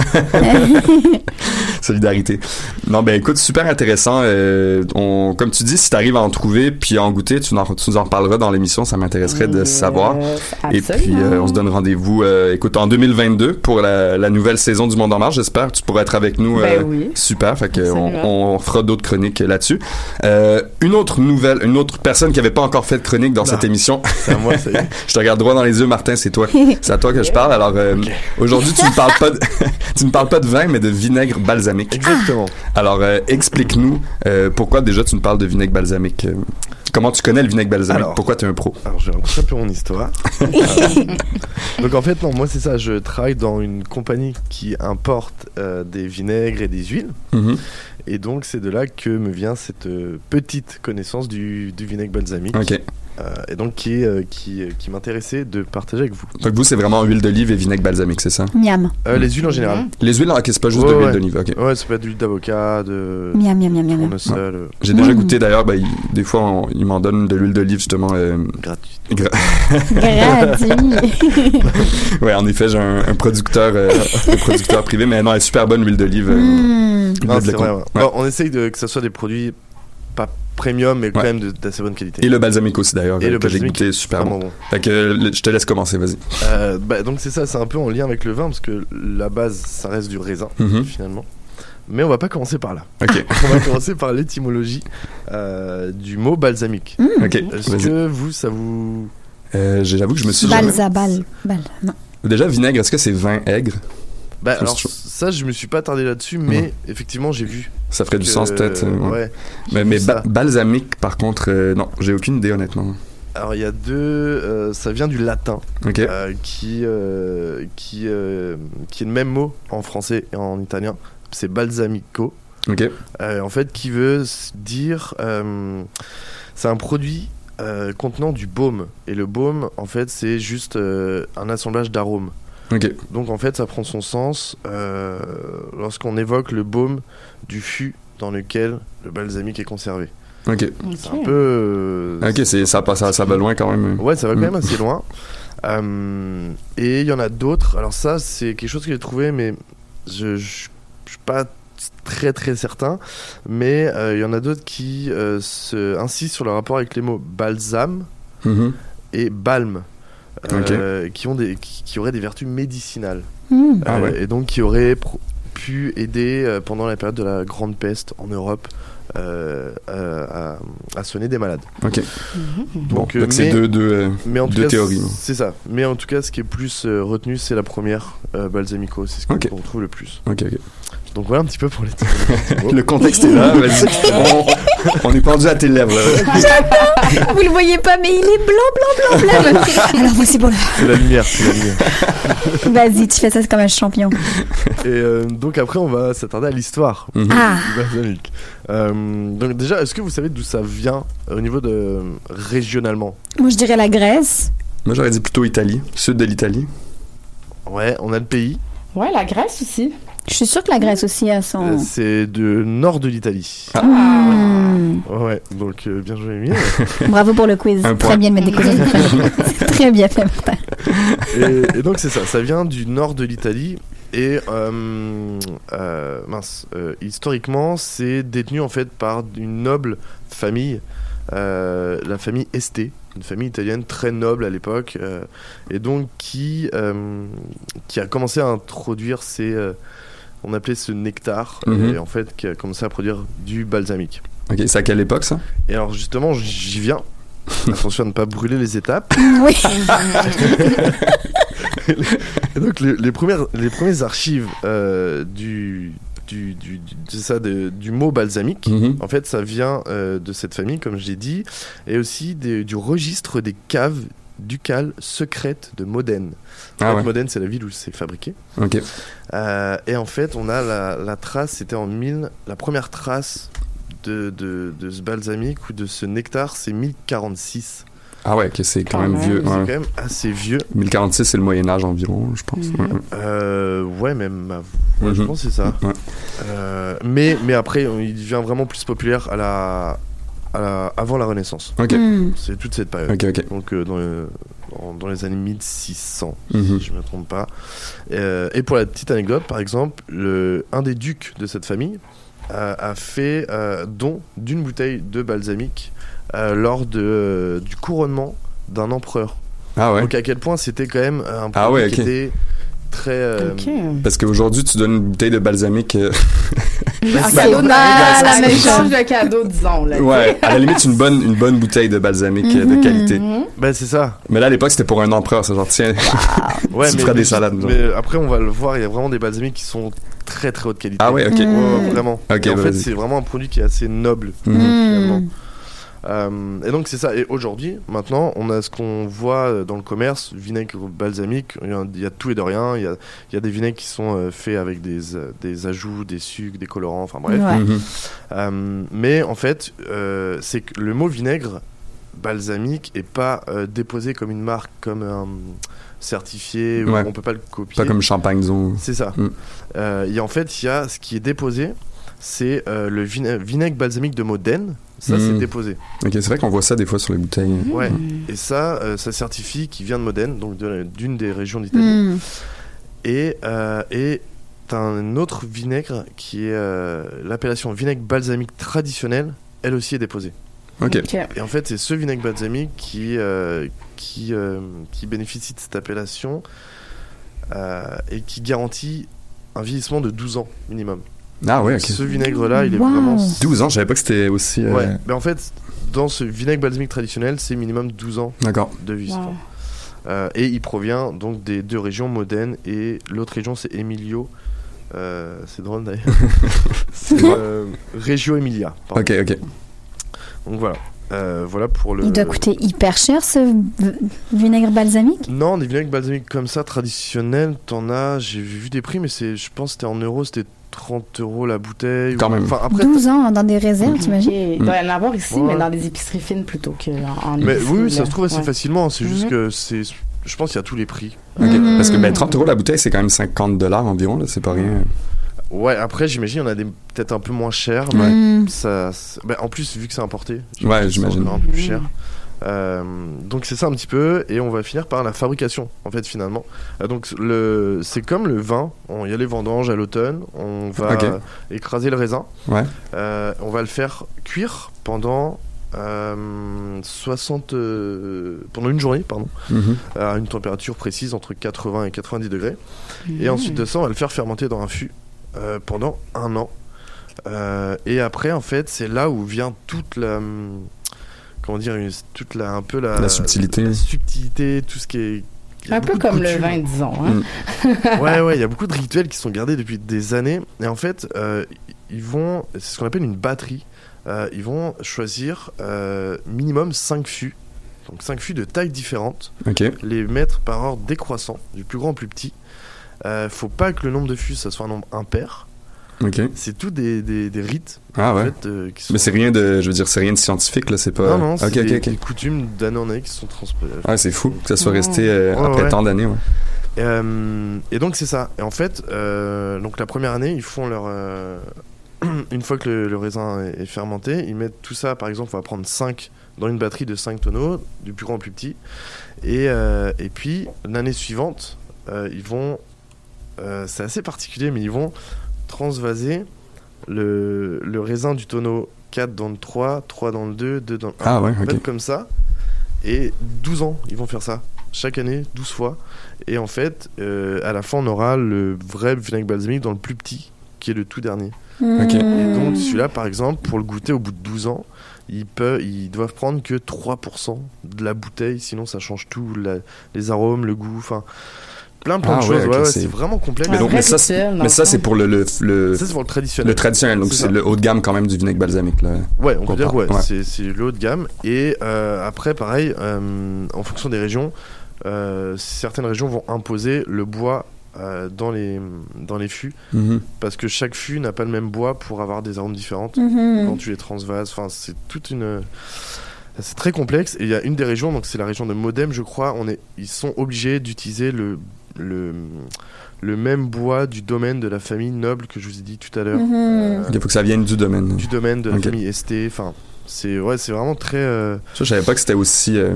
Solidarité. Non, ben écoute, super intéressant. Euh, on, comme tu dis, si t'arrives à en trouver puis à en goûter, tu, tu nous en reparleras dans l'émission. Ça m'intéresserait de savoir. Euh, Et puis, euh, on se donne rendez-vous, euh, écoute, en deux mille vingt-deux pour la, la nouvelle saison du Monde en Marge. J'espère que tu pourras être avec nous. Ben euh, oui. Super. Fait que on, on fera d'autres chroniques là-dessus. Euh, une autre nouvelle, une autre personne qui n'avait pas encore fait de chronique dans non, cette émission. C'est à moi, c'est... Je te regarde droit dans les yeux, Martin, c'est toi. C'est à toi que je parle. Alors, euh, okay. aujourd'hui, tu ne parles pas de... tu ne parles pas de vin, mais de vinaigre balsamique. Exactement. Alors, euh, explique-nous euh, pourquoi déjà tu me parles de vinaigre balsamique. Euh, comment tu connais le vinaigre balsamique? Alors, pourquoi tu es un pro? Alors, je raconte un peu mon histoire. Donc, en fait, non, moi, c'est ça. Je travaille dans une compagnie qui importe euh, des vinaigres et des huiles. Mm-hmm. Et donc, c'est de là que me vient cette euh, petite connaissance du, du vinaigre balsamique. Okay. Euh, et donc, qui, euh, qui, qui m'intéressait de partager avec vous. Donc, vous, c'est vraiment huile d'olive et vinaigre balsamique, c'est ça? Miam. Euh, les huiles en général. Mmh. Les huiles, ok, c'est pas juste ouais, de l'huile ouais. d'olive. Okay. Ouais, c'est pas d'huile d'avocat, de. Miam, miam, miam, miam. Euh... J'ai déjà goûté d'ailleurs, bah, il... des fois, on... ils m'en donnent de l'huile d'olive justement. Euh... Gratuit. Gra... Gratuit. Ouais, en effet, j'ai un, un, producteur, euh, un producteur privé, mais non, elle est super bonne, l'huile d'olive. Euh... Mmh. Non, c'est vrai, ouais. Ouais. Bon, on essaye de, que ce soit des produits pas premium, mais ouais. quand même de, d'assez bonne qualité. Et le balsamique aussi, d'ailleurs. Et le balsamique, j'ai goûté, super bon. bon. Fait que le, je te laisse commencer, vas-y. Euh, bah, donc, c'est ça, c'est un peu en lien avec le vin, parce que la base, ça reste du raisin, mm-hmm. finalement. mais on va pas commencer par là. Okay. On va commencer par l'étymologie euh, du mot balsamique. Mmh. Okay. Est-ce Vas-y. que vous, ça vous... Euh, j'avoue que je me suis... Balsabal. Bal, non. Déjà, vinaigre, est-ce que c'est vin aigre? Bah, alors, ça, je me suis pas attardé là-dessus, mais mmh. effectivement, j'ai vu. Ça ferait que, du sens, peut-être. Euh, ouais. ouais. Mais, mais ba- balsamique, par contre, euh, non, j'ai aucune idée, honnêtement. Alors, il y a deux... Euh, ça vient du latin, okay. euh, qui, euh, qui, euh, qui est le même mot en français et en italien. C'est balsamico. Okay. Euh, en fait, qui veut dire... Euh, c'est un produit euh, contenant du baume. Et le baume, en fait, c'est juste euh, un assemblage d'arômes. Okay. Donc, en fait, ça prend son sens euh, lorsqu'on évoque le baume du fût dans lequel le balsamique est conservé. Ok. okay. C'est un peu... Euh, ok, c'est, ça, ça, ça va loin quand même. Ouais, ça va quand même assez loin. Euh, et il y en a d'autres. Alors ça, c'est quelque chose que j'ai trouvé, mais je... je Je suis pas très très certain, mais il euh, y en a d'autres qui euh, se insistent sur le rapport avec les mots balsam mm-hmm. et balme, euh, okay. qui ont des qui, qui auraient des vertus médicinales mm. euh, ah ouais. et donc qui auraient pro- pu aider euh, pendant la période de la Grande Peste en Europe euh, euh, à, à soigner des malades. Ok. Mm-hmm. Donc, bon, donc c'est mais, deux deux, euh, mais en deux cas, théories. C'est, c'est ça. Mais en tout cas, ce qui est plus euh, retenu, c'est la première euh, balsamico. C'est ce qu'on okay. trouve le plus. Ok. okay. Donc voilà un petit peu pour les t- Le contexte est là, vas-y. On, on est pendu à tes lèvres. Vous le voyez pas, mais il est blanc, blanc, blanc, blanc. Alors voici pour la... C'est la lumière, c'est la lumière. Vas-y, tu fais ça, c'est comme un champion. Et euh, donc après, on va s'attarder à l'histoire mm-hmm. ah. du balsamique. Euh, donc déjà, est-ce que vous savez d'où ça vient au niveau de euh, régionalement? Moi, je dirais la Grèce. Moi, j'aurais dit plutôt Italie, sud de l'Italie. Ouais, on a le pays. Ouais, la Grèce aussi. Je suis sûre que la Grèce aussi a son... Euh, c'est du nord de l'Italie. Ah. Mmh. Ouais, donc euh, bien joué, Émile. Bravo pour le quiz. Un très point. Bien de mettre des quiz. Très bien fait, Martin. Et, et donc c'est ça, ça vient du nord de l'Italie. Et euh, euh, mince, euh, historiquement, c'est détenu en fait par une noble famille, euh, la famille Estée. Une famille italienne très noble à l'époque, euh, et donc qui, euh, qui a commencé à introduire ces... Euh, on appelait ce nectar, mm-hmm. et en fait qui a commencé à produire du balsamique. Ok, c'est à quelle époque ça? Et alors justement, j'y viens. Attention à ne pas brûler les étapes. Oui. Et donc les, les, premières, les premières archives euh, du... Du, du, du, ça, de, du mot balsamique. Mm-hmm. En fait, ça vient euh, de cette famille, comme je l'ai dit, et aussi des, du registre des caves ducales secrètes de Modène. Ah ouais. Modène, c'est la ville où c'est fabriqué. Okay. Euh, et en fait, on a la, la trace, c'était en mille, la première trace de, de, de ce balsamique ou de ce nectar, c'est mille quarante-six. Ah ouais, okay, c'est quand, quand même, même vieux. C'est ouais. quand même assez vieux. mille quarante-six, c'est le Moyen-Âge environ, je pense. Mm-hmm. Ouais. Euh, ouais, même. Ouais, mm-hmm. Je pense que c'est ça. Mm-hmm. Euh, mais, mais après, il devient vraiment plus populaire à la, à la, avant la Renaissance. Okay. Mm. C'est toute cette période. Okay, okay. Donc, euh, dans, le, dans, dans les années mille six cents, mm-hmm. si je ne me trompe pas. Euh, et pour la petite anecdote, par exemple, le, un des ducs de cette famille euh, a fait euh, don d'une bouteille de balsamique. Euh, lors de, euh, du couronnement d'un empereur. Ah ouais. Donc à quel point c'était quand même un produit ah ouais, okay. qui était très... Euh... Okay. Parce qu'aujourd'hui, tu donnes une bouteille de balsamique... Euh... Ah, c'est ben, dommage, en échange de cadeaux, disons. Là. Ouais, à la limite, une bonne, une bonne bouteille de balsamique mm-hmm, de qualité. Mm-hmm. Ben, c'est ça. Mais là, à l'époque, c'était pour un empereur, ça genre, tiens, wow. ouais, tu mais, feras mais, des salades. Mais, mais après, on va le voir, il y a vraiment des balsamiques qui sont très, très haute qualité. Ah ouais, OK. Mm-hmm. Ouais, vraiment. Okay, en bah, fait, vas-y. C'est vraiment un produit qui est assez noble, mm-hmm. finalement. Euh, et donc c'est ça, et aujourd'hui maintenant on a ce qu'on voit dans le commerce, vinaigre balsamique, il y a, il y a tout et de rien, il y a, il y a des vinaigres qui sont euh, faits avec des, des ajouts, des sucres, des colorants, enfin bref ouais. mm-hmm. euh, mais en fait euh, c'est que le mot vinaigre balsamique est pas euh, déposé comme une marque, comme un certifié, ouais. on peut pas le copier, pas comme champagne disons. C'est ça, mm. euh, et en fait il y a ce qui est déposé, c'est euh, le vina- vinaigre balsamique de Modène. Ça, mmh. c'est déposé. Ok, c'est vrai qu'on voit ça des fois sur les bouteilles. Ouais, mmh. et ça, euh, ça certifie qu'il vient de Modène, donc de, d'une des régions d'Italie. Mmh. Et, euh, et t'as un autre vinaigre qui est euh, l'appellation vinaigre balsamique traditionnel, elle aussi est déposée. Ok. okay. Et en fait, c'est ce vinaigre balsamique qui, euh, qui, euh, qui bénéficie de cette appellation euh, et qui garantit un vieillissement de douze ans minimum. Ah oui, ok. Ce vinaigre-là, il est wow. vraiment... douze ans, je savais pas que c'était aussi... Euh... Ouais, mais en fait, dans ce vinaigre balsamique traditionnel, c'est minimum douze ans D'accord. de vie. Wow. Euh, et il provient donc des deux régions, Modène et l'autre région, c'est Emilio. Euh, c'est drôle d'ailleurs. c'est euh, Reggio Emilia. Pardon. Ok, ok. Donc voilà. Euh, voilà pour le... Il doit coûter hyper cher ce v- vinaigre balsamique ? Non, des vinaigres balsamiques comme ça, traditionnels, t'en as, j'ai vu des prix, mais c'est, je pense que c'était en euros, c'était trente euros la bouteille. Quand ou... même. Enfin, après, douze ans dans des réserves, mm-hmm. t'imagines ? Il doit y en avoir ici, ouais. mais dans des épiceries fines plutôt qu'en épicerie. Mais oui, oui, ça se trouve assez ouais. facilement, c'est mm-hmm. juste que c'est... je pense qu'il y a tous les prix. Okay. Mmh. Parce que ben, trente euros la bouteille, c'est quand même cinquante dollars environ, là, c'est pas rien. Ouais, après, j'imagine, il y en a des peut-être un peu moins chers. Mmh. Ça, ben, en plus, vu que c'est importé, ouais, j'imagine. C'est un peu plus cher. Mmh. Euh, donc, c'est ça un petit peu. Et on va finir par la fabrication, en fait, finalement. Euh, donc, le, c'est comme le vin. Il y a les vendanges à l'automne. On va okay. écraser le raisin. Ouais. Euh, on va le faire cuire pendant... Euh, soixante euh, pendant une journée pardon mm-hmm. à une température précise entre quatre-vingts et quatre-vingt-dix degrés mm-hmm. et ensuite de ça on va le faire fermenter dans un fût euh, pendant un an euh, et après en fait c'est là où vient toute la comment dire une, toute la un peu la, la subtilité la subtilité tout ce qui est un peu comme le vin disons hein. mm. ouais ouais il y a beaucoup de rituels qui sont gardés depuis des années et en fait euh, ils vont c'est ce qu'on appelle une batterie. Euh, ils vont choisir euh, minimum cinq fûts, donc cinq fûts de tailles différentes, okay. les mettre par ordre décroissant, du plus grand au plus petit. Euh, faut pas que le nombre de fûts ça soit un nombre impair. Okay. C'est tout des, des, des rites. Ah ouais. Fait, euh, qui sont... Mais c'est rien de, je veux dire, c'est rien de scientifique là, c'est pas. Non non, c'est okay, des, okay, okay. des coutumes d'année en année qui sont transposées. Ah c'est fou que ça soit oh. resté euh, oh, après ouais. tant d'années. Ouais. Et, euh, et donc c'est ça. Et en fait, euh, donc la première année ils font leur euh, une fois que le, le raisin est, est fermenté, ils mettent tout ça, par exemple, on va prendre cinq dans une batterie de cinq tonneaux, du plus grand au plus petit. Et, euh, et puis, l'année suivante, euh, ils vont... Euh, c'est assez particulier, mais ils vont transvaser le, le raisin du tonneau quatre dans le trois, trois dans le deux, deux dans le un. Ah ouais, okay. Comme ça. Et douze ans, ils vont faire ça. Chaque année, douze fois. Et en fait, euh, à la fin, on aura le vrai vinaigre balsamique dans le plus petit, qui est le tout dernier. Okay. Et donc celui-là par exemple pour le goûter au bout de douze ans ils, peuvent, ils doivent prendre que trois pour cent de la bouteille sinon ça change tout la, les arômes, le goût enfin plein plein ah de ouais, choses okay, ouais, c'est... c'est vraiment complexe mais, donc, mais, ça, c'est, mais ça c'est pour le, le, le, ça, c'est pour le traditionnel le traditionnel donc c'est, c'est le haut de gamme quand même du vinaigre balsamique là, ouais on peut dire ouais, ouais. C'est, c'est le haut de gamme et euh, après pareil euh, en fonction des régions euh, certaines régions vont imposer le bois Euh, dans les dans les fûts mm-hmm. parce que chaque fût n'a pas le même bois pour avoir des arômes différentes mm-hmm. quand tu les transvases enfin c'est toute une c'est très complexe et il y a une des régions donc c'est la région de Modène je crois on est ils sont obligés d'utiliser le le le même bois du domaine de la famille noble que je vous ai dit tout à l'heure mm-hmm. euh, il faut que ça vienne du domaine du domaine de okay. la famille Estée enfin c'est ouais c'est vraiment très euh... ça, je savais pas que c'était aussi euh...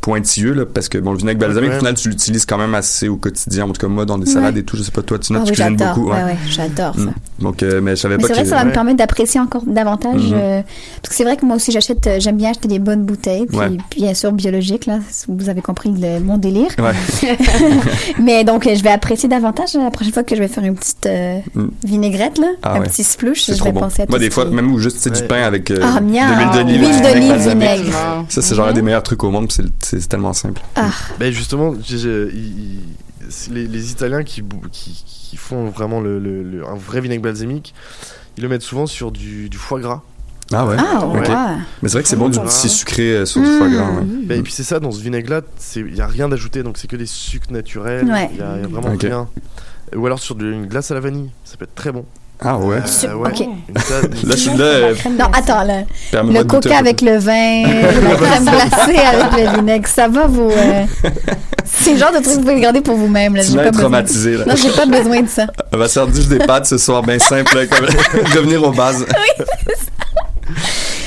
pointilleux, là, parce que bon, le vinaigre balsamique, ouais, au final, tu l'utilises quand même assez au quotidien. En tout cas, moi, dans des salades ouais. et tout, je sais pas, toi, tu, oh, tu oui, cuisines beaucoup. Ouais, ouais, ouais j'adore ça. Mmh. Donc, euh, mais je savais mais pas c'est que... vrai que ça va ouais. me permettre d'apprécier encore davantage. Mmh. Euh, parce que c'est vrai que moi aussi, j'achète, euh, j'aime bien acheter des bonnes bouteilles, puis, ouais. puis bien sûr biologiques, là, vous avez compris le, mon délire. Ouais. mais donc, euh, je vais apprécier davantage la prochaine fois que je vais faire une petite euh, vinaigrette, là, ah, un ouais. petit splouche. Je vais bon. penser à moi, des fois, même où juste du pain avec de l'huile d'olive, vinaigre. Ça, c'est genre un des meilleurs trucs au monde, c'est c'est tellement simple. Ah. Ben justement, je, je, il, il, les, les Italiens qui, qui, qui font vraiment le, le, le, un vrai vinaigre balsamique, ils le mettent souvent sur du, du foie gras. Ah ouais. Ah, okay. ouais. Mais c'est vrai que c'est bon du petit sucré sur mmh. du foie gras. Ouais. Ben, et puis c'est ça, dans ce vinaigre-là, il n'y a rien d'ajouté, donc c'est que des sucres naturels. Il ouais. n'y a, a vraiment okay. rien. Ou alors sur de, une glace à la vanille, ça peut être très bon. Ah ouais. Euh, ouais. Ok. Là, je suis là. Non, attends là. Le coca avec le vin, la crème glacée avec le vinaigre, ça va vous. Euh... C'est le genre de truc que vous pouvez garder pour vous-même là. J'ai pas traumatisé besoin... là. Non, j'ai pas besoin de ça. On va sortir des pâtes ce soir, bien simple, comme revenir aux bases. Oui, c'est ça.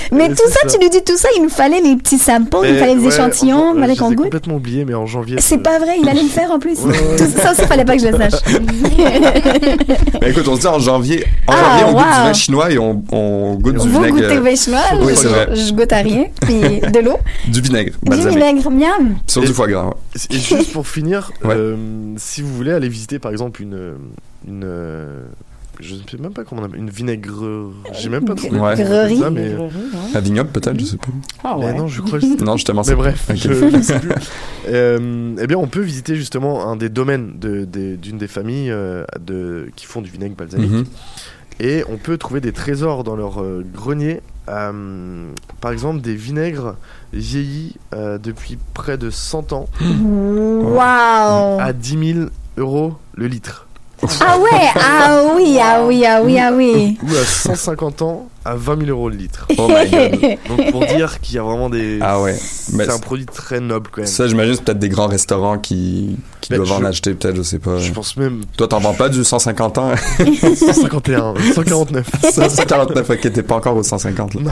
Mais oui, tout ça, ça, tu nous dis tout ça, il nous fallait les petits samples, mais il nous fallait des ouais, échantillons, il fallait qu'on goûte. J'ai complètement oublié, mais en janvier. C'est euh... pas vrai, il allait le faire en plus. Ouais, ouais. Tout ça aussi, il fallait pas que je le sache. Mais écoute, on se dit en janvier, en ah, janvier on wow. goûte du vin chinois et on, on goûte et du vous vinaigre. Vous goûtez vin chinois, oui, je, vrai. je goûte à rien, puis de l'eau. Du vinaigre. Du vinaigre, miam. Sur et, du foie gras. Ouais. Et juste pour finir, ouais. euh, si vous voulez aller visiter par exemple une. une je ne sais même pas comment on appelle, une vinaigrerie, j'ai même pas trouvé ouais. ça, mais... un vignoble peut-être, je sais pas. Ah ouais. Mais non, je crois que c'était... non, justement, mais bref, okay. je, je sais plus. Euh, eh bien, on peut visiter justement un des domaines de, de, d'une des familles euh, de, qui font du vinaigre balsamique, mm-hmm. et on peut trouver des trésors dans leur euh, grenier, euh, par exemple des vinaigres vieillis euh, depuis près de cent ans, wow. à dix mille euros le litre. Ah ouais, ah oui, ah oui, ah oui, ah oui. Ou à cent cinquante ans, à vingt mille euros le litre. Oh my God. Donc pour dire qu'il y a vraiment des... Ah ouais. C'est ben, un produit très noble quand même. Ça, j'imagine, c'est peut-être des grands restaurants qui, qui ben, doivent je... en acheter, peut-être, je sais pas. Je pense même... Toi, t'en vends pas du cent cinquante ans? cent cinquante et un, cent quarante-neuf. cent quarante-neuf, ok, t'es pas encore au cent cinquante là. Non.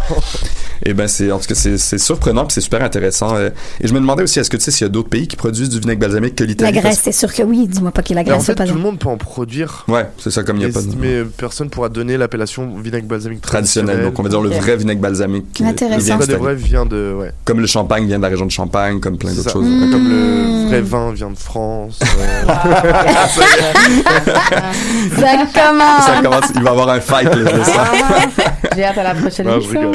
Et ben c'est, en tout cas, c'est, c'est surprenant, puis c'est super intéressant. Et je me demandais aussi, est-ce que tu sais s'il y a d'autres pays qui produisent du vinaigre balsamique que l'Italie? La Grèce, c'est sûr que oui, dis-moi pas qu'il y a la Grèce. En fait, tout le monde peut en produire. Ouais, c'est ça, comme il y a pas de... Mais personne pourra donner l'appellation vinaigre balsamique traditionnel. Donc on va dire le vrai vinaigre balsamique. Intéressant. Le vrai vient de... Ouais. Comme le champagne vient de la région de Champagne, comme plein d'autres choses. Mmh. Comme le vrai vin vient de France. Euh... ça commence. Ça commence. Il va y avoir un fight. Les ça. J'ai hâte à la prochaine ah, émission.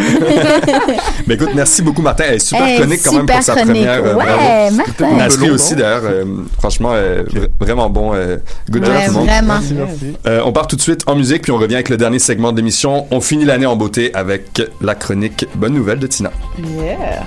Mais écoute, merci beaucoup Martin. Elle est super hey, chronique quand super même pour sa chronique. Première. Euh, ouais, Martin. Nasserie aussi d'ailleurs. Euh, franchement, euh, okay. v- vraiment bon. Euh, good ouais, job tout le monde. Merci, merci. Euh, on part tout de suite en musique puis on revient avec le dernier segment de l'émission. On finit l'année en beauté avec la chronique Bonne Nouvelle de Tina. Yeah.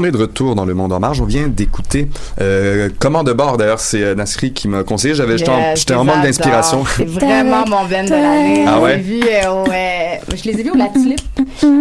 On est de retour dans le Monde en Marge. On vient d'écouter euh, Comment de bord. D'ailleurs, c'est euh, Nasserie qui m'a conseillé. J'avais, j'étais en, j'étais en manque d'inspiration. C'est vraiment mon blend de l'année. Ah ouais? J'ai vu, euh, ouais, je les ai vus au Latilip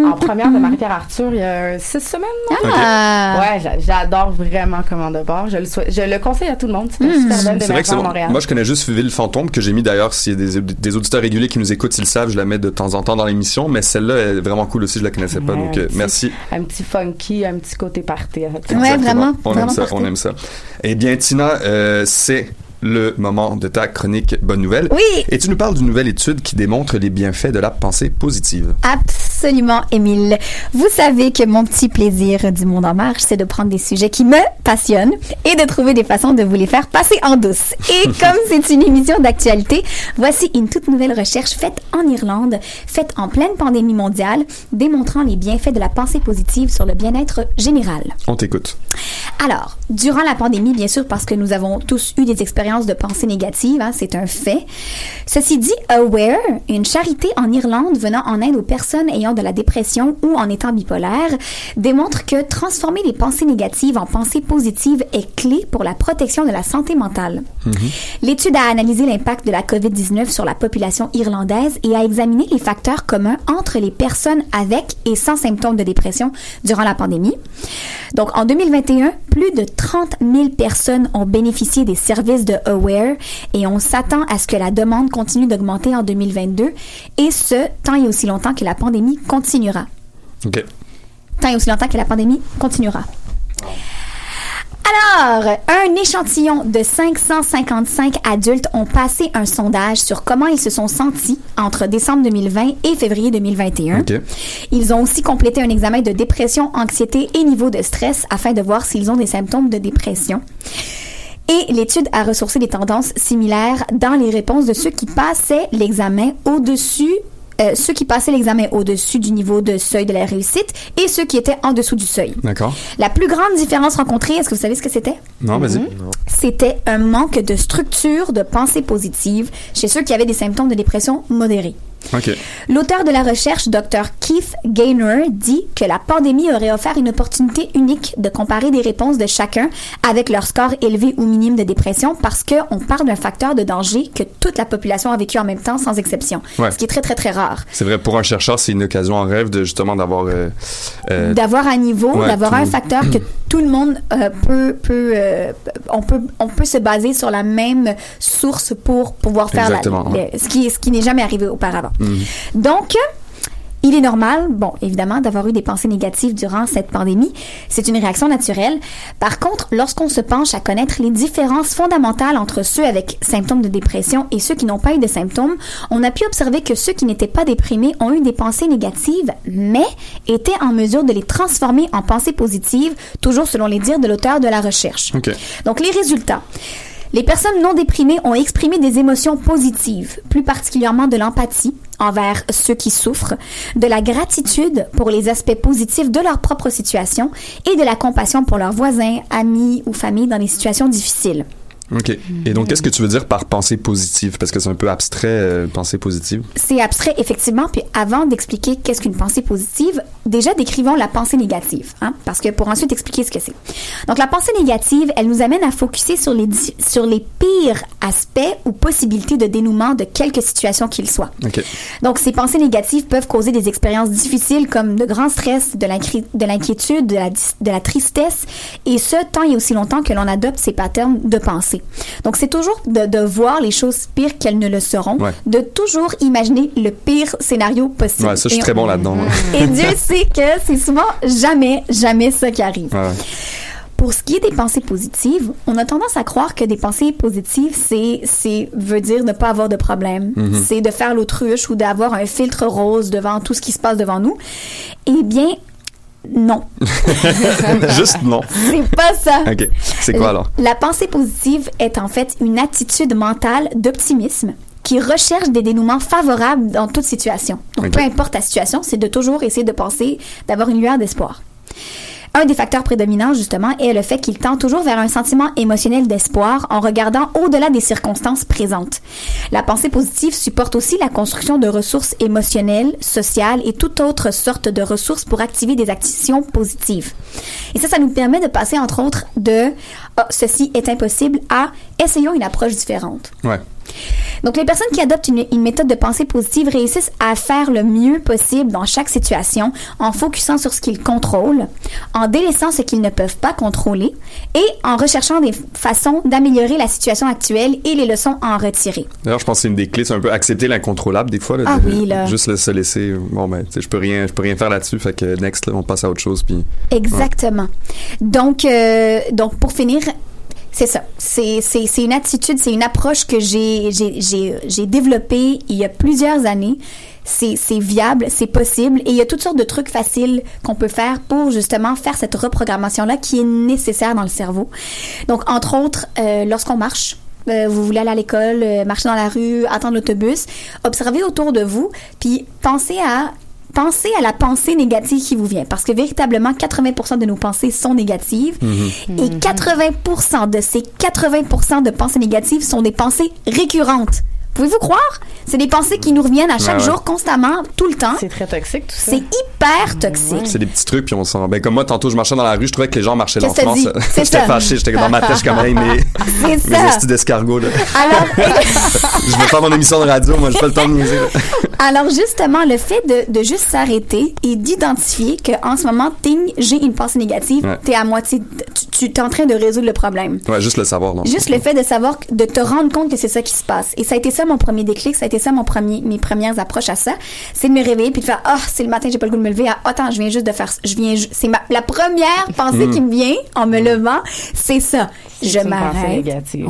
en première de Marie-Pierre Arthur il y a six semaines. Ah. Okay. Ouais, j'adore vraiment Comment de bord. Je le, souhait, je le conseille à tout le monde. C'est un super blend de l'année à Montréal. Bon. Moi, je connais juste Ville Fantôme que j'ai mis d'ailleurs. S'il y a des, des auditeurs réguliers qui nous écoutent, ils le savent. Je la mets de temps en temps dans l'émission. Mais celle-là est vraiment cool aussi. Je la connaissais pas. Ouais, donc, euh, petit, merci. Un petit funky, un petit côté party. Ouais, vraiment. On vraiment aime ça, party. On aime ça. Eh bien, Tina, euh, c'est le moment de ta chronique Bonne Nouvelle. Oui! Et tu nous parles d'une nouvelle étude qui démontre les bienfaits de la pensée positive. Absolument, Émile. Vous savez que mon petit plaisir du Monde en Marche, c'est de prendre des sujets qui me passionnent et de trouver des façons de vous les faire passer en douce. Et comme c'est une émission d'actualité, voici une toute nouvelle recherche faite en Irlande, faite en pleine pandémie mondiale, démontrant les bienfaits de la pensée positive sur le bien-être général. On t'écoute. Alors, durant la pandémie, bien sûr, parce que nous avons tous eu des expériences de pensée négative, hein, c'est un fait. Ceci dit, Aware, une charité en Irlande venant en aide aux personnes ayant de la dépression ou en étant bipolaire, démontre que transformer les pensées négatives en pensées positives est clé pour la protection de la santé mentale. Mm-hmm. L'étude a analysé l'impact de la covid dix-neuf sur la population irlandaise et a examiné les facteurs communs entre les personnes avec et sans symptômes de dépression durant la pandémie. Donc, en deux mille vingt et un, Plus de trente mille personnes ont bénéficié des services de Aware et on s'attend à ce que la demande continue d'augmenter en deux mille vingt-deux, et ce, tant et aussi longtemps que la pandémie continuera. OK. Tant et aussi longtemps que la pandémie continuera. Alors, un échantillon de cinq cent cinquante-cinq adultes ont passé un sondage sur comment ils se sont sentis entre décembre deux mille vingt et février deux mille vingt et un. Okay. Ils ont aussi complété un examen de dépression, anxiété et niveau de stress afin de voir s'ils ont des symptômes de dépression. Et l'étude a ressourcé des tendances similaires dans les réponses de ceux qui passaient l'examen au-dessus Euh, ceux qui passaient l'examen au-dessus du niveau de seuil de la réussite et ceux qui étaient en dessous du seuil. D'accord. La plus grande différence rencontrée, est-ce que vous savez ce que c'était? Non, vas-y. Mm-hmm. Non. C'était un manque de structure de pensée positive chez ceux qui avaient des symptômes de dépression modérée. OK. L'auteur de la recherche, docteur Keith Gaynor, dit que la pandémie aurait offert une opportunité unique de comparer des réponses de chacun avec leur score élevé ou minime de dépression, parce qu'on parle d'un facteur de danger que toute la population a vécu en même temps, sans exception. Ouais. Ce qui est très, très, très rare. C'est vrai, pour un chercheur, c'est une occasion en rêve de justement d'avoir... Euh, euh, d'avoir un niveau, ouais, d'avoir tout... un facteur que tout le monde euh, peut... peut, euh, on peut on peut se baser sur la même source pour pouvoir faire la, ouais. le, ce qui, ce qui n'est jamais arrivé auparavant. Mmh. Donc, il est normal, bon, évidemment, d'avoir eu des pensées négatives durant cette pandémie. C'est une réaction naturelle. Par contre, lorsqu'on se penche à connaître les différences fondamentales entre ceux avec symptômes de dépression et ceux qui n'ont pas eu de symptômes, on a pu observer que ceux qui n'étaient pas déprimés ont eu des pensées négatives, mais étaient en mesure de les transformer en pensées positives, toujours selon les dires de l'auteur de la recherche. Okay. Donc, les résultats. Les personnes non déprimées ont exprimé des émotions positives, plus particulièrement de l'empathie envers ceux qui souffrent, de la gratitude pour les aspects positifs de leur propre situation et de la compassion pour leurs voisins, amis ou familles dans des situations difficiles. OK. Et donc, qu'est-ce que tu veux dire par pensée positive? Parce que c'est un peu abstrait, euh, pensée positive. C'est abstrait, effectivement. Puis avant d'expliquer qu'est-ce qu'une pensée positive, déjà décrivons la pensée négative, hein, parce que pour ensuite expliquer ce que c'est. Donc, la pensée négative, elle nous amène à focusser sur les, di- sur les pires aspects ou possibilités de dénouement de quelque situation qu'il soit. OK. Donc, ces pensées négatives peuvent causer des expériences difficiles comme de grands stress, de, l'inqui- de l'inquiétude, de la, dis- de la tristesse, et ce, tant et aussi longtemps que l'on adopte ces patterns de pensée. Donc, c'est toujours de, de voir les choses pires qu'elles ne le seront, ouais. de toujours imaginer le pire scénario possible. Ouais, ça, je suis et très bon là-dedans. Et Dieu sait que c'est souvent jamais, jamais ça qui arrive. Ouais. Pour ce qui est des pensées positives, on a tendance à croire que des pensées positives, c'est, c'est veut dire ne pas avoir de problème, mm-hmm. c'est de faire l'autruche ou d'avoir un filtre rose devant tout ce qui se passe devant nous. Eh bien, non. Juste non. C'est pas ça. OK. C'est quoi alors? La, la pensée positive est en fait une attitude mentale d'optimisme qui recherche des dénouements favorables dans toute situation. Donc, okay. peu importe la situation, c'est de toujours essayer de penser, d'avoir une lueur d'espoir. Un des facteurs prédominants, justement, est le fait qu'il tend toujours vers un sentiment émotionnel d'espoir en regardant au-delà des circonstances présentes. La pensée positive supporte aussi la construction de ressources émotionnelles, sociales et toute autre sorte de ressources pour activer des actions positives. Et ça, ça nous permet de passer, entre autres, de oh, « ceci est impossible » à « essayons une approche différente ». Ouais. Donc, les personnes qui adoptent une, une méthode de pensée positive réussissent à faire le mieux possible dans chaque situation en focusant sur ce qu'ils contrôlent, en délaissant ce qu'ils ne peuvent pas contrôler et en recherchant des façons d'améliorer la situation actuelle et les leçons à en retirer. D'ailleurs, je pense que c'est une des clés, c'est un peu accepter l'incontrôlable des fois. Là, ah de, oui, là. Juste le, se laisser, bon, ben, tu sais, je peux rien, je peux rien faire là-dessus, fait que next, là, on passe à autre chose. Puis, exactement. Ouais. Donc, euh, donc, pour finir... C'est ça. C'est, c'est, c'est une attitude, c'est une approche que j'ai, j'ai, j'ai, j'ai développée il y a plusieurs années. C'est, c'est viable, c'est possible. Et il y a toutes sortes de trucs faciles qu'on peut faire pour justement faire cette reprogrammation-là qui est nécessaire dans le cerveau. Donc, entre autres, euh, lorsqu'on marche, euh, vous voulez aller à l'école, euh, marcher dans la rue, attendre l'autobus, observez autour de vous, puis pensez à... Pensez à la pensée négative qui vous vient, parce que véritablement, quatre-vingts pour cent de nos pensées sont négatives mmh. et quatre-vingts pour cent de ces quatre-vingts pour cent de pensées négatives sont des pensées récurrentes. Pouvez-vous croire? C'est des pensées qui nous reviennent à chaque ah ouais. jour, constamment, tout le temps. C'est très toxique, tout ça. C'est hyper toxique. C'est des petits trucs, puis on s'en... Ben, comme moi, tantôt, je marchais dans la rue, je trouvais que les gens marchaient Qu'est lentement. Ça dit? C'est j'étais fâché, j'étais dans ma tête, comme hey, mais... C'est ça. Mes estis d'escargot, là. Alors... je vais faire mon émission de radio, moi, j'ai pas le temps de nous dire. Alors justement, le fait de, de juste s'arrêter et d'identifier qu'en ce moment, ting, j'ai une pensée négative, ouais. t'es à moitié, tu, tu es en train de résoudre le problème. Ouais, juste le savoir. Donc. Juste le fait de savoir, de te rendre compte que c'est ça qui se passe. Et ça a été ça mon premier déclic, ça a été ça mon premier, mes premières approches à ça. C'est de me réveiller puis de faire, ah, oh, c'est le matin, j'ai pas le goût de me lever, ah, attends, je viens juste de faire, je viens, c'est ma, la première pensée mmh. qui me vient en me mmh. levant, c'est ça. C'est je m'arrête. Ouais,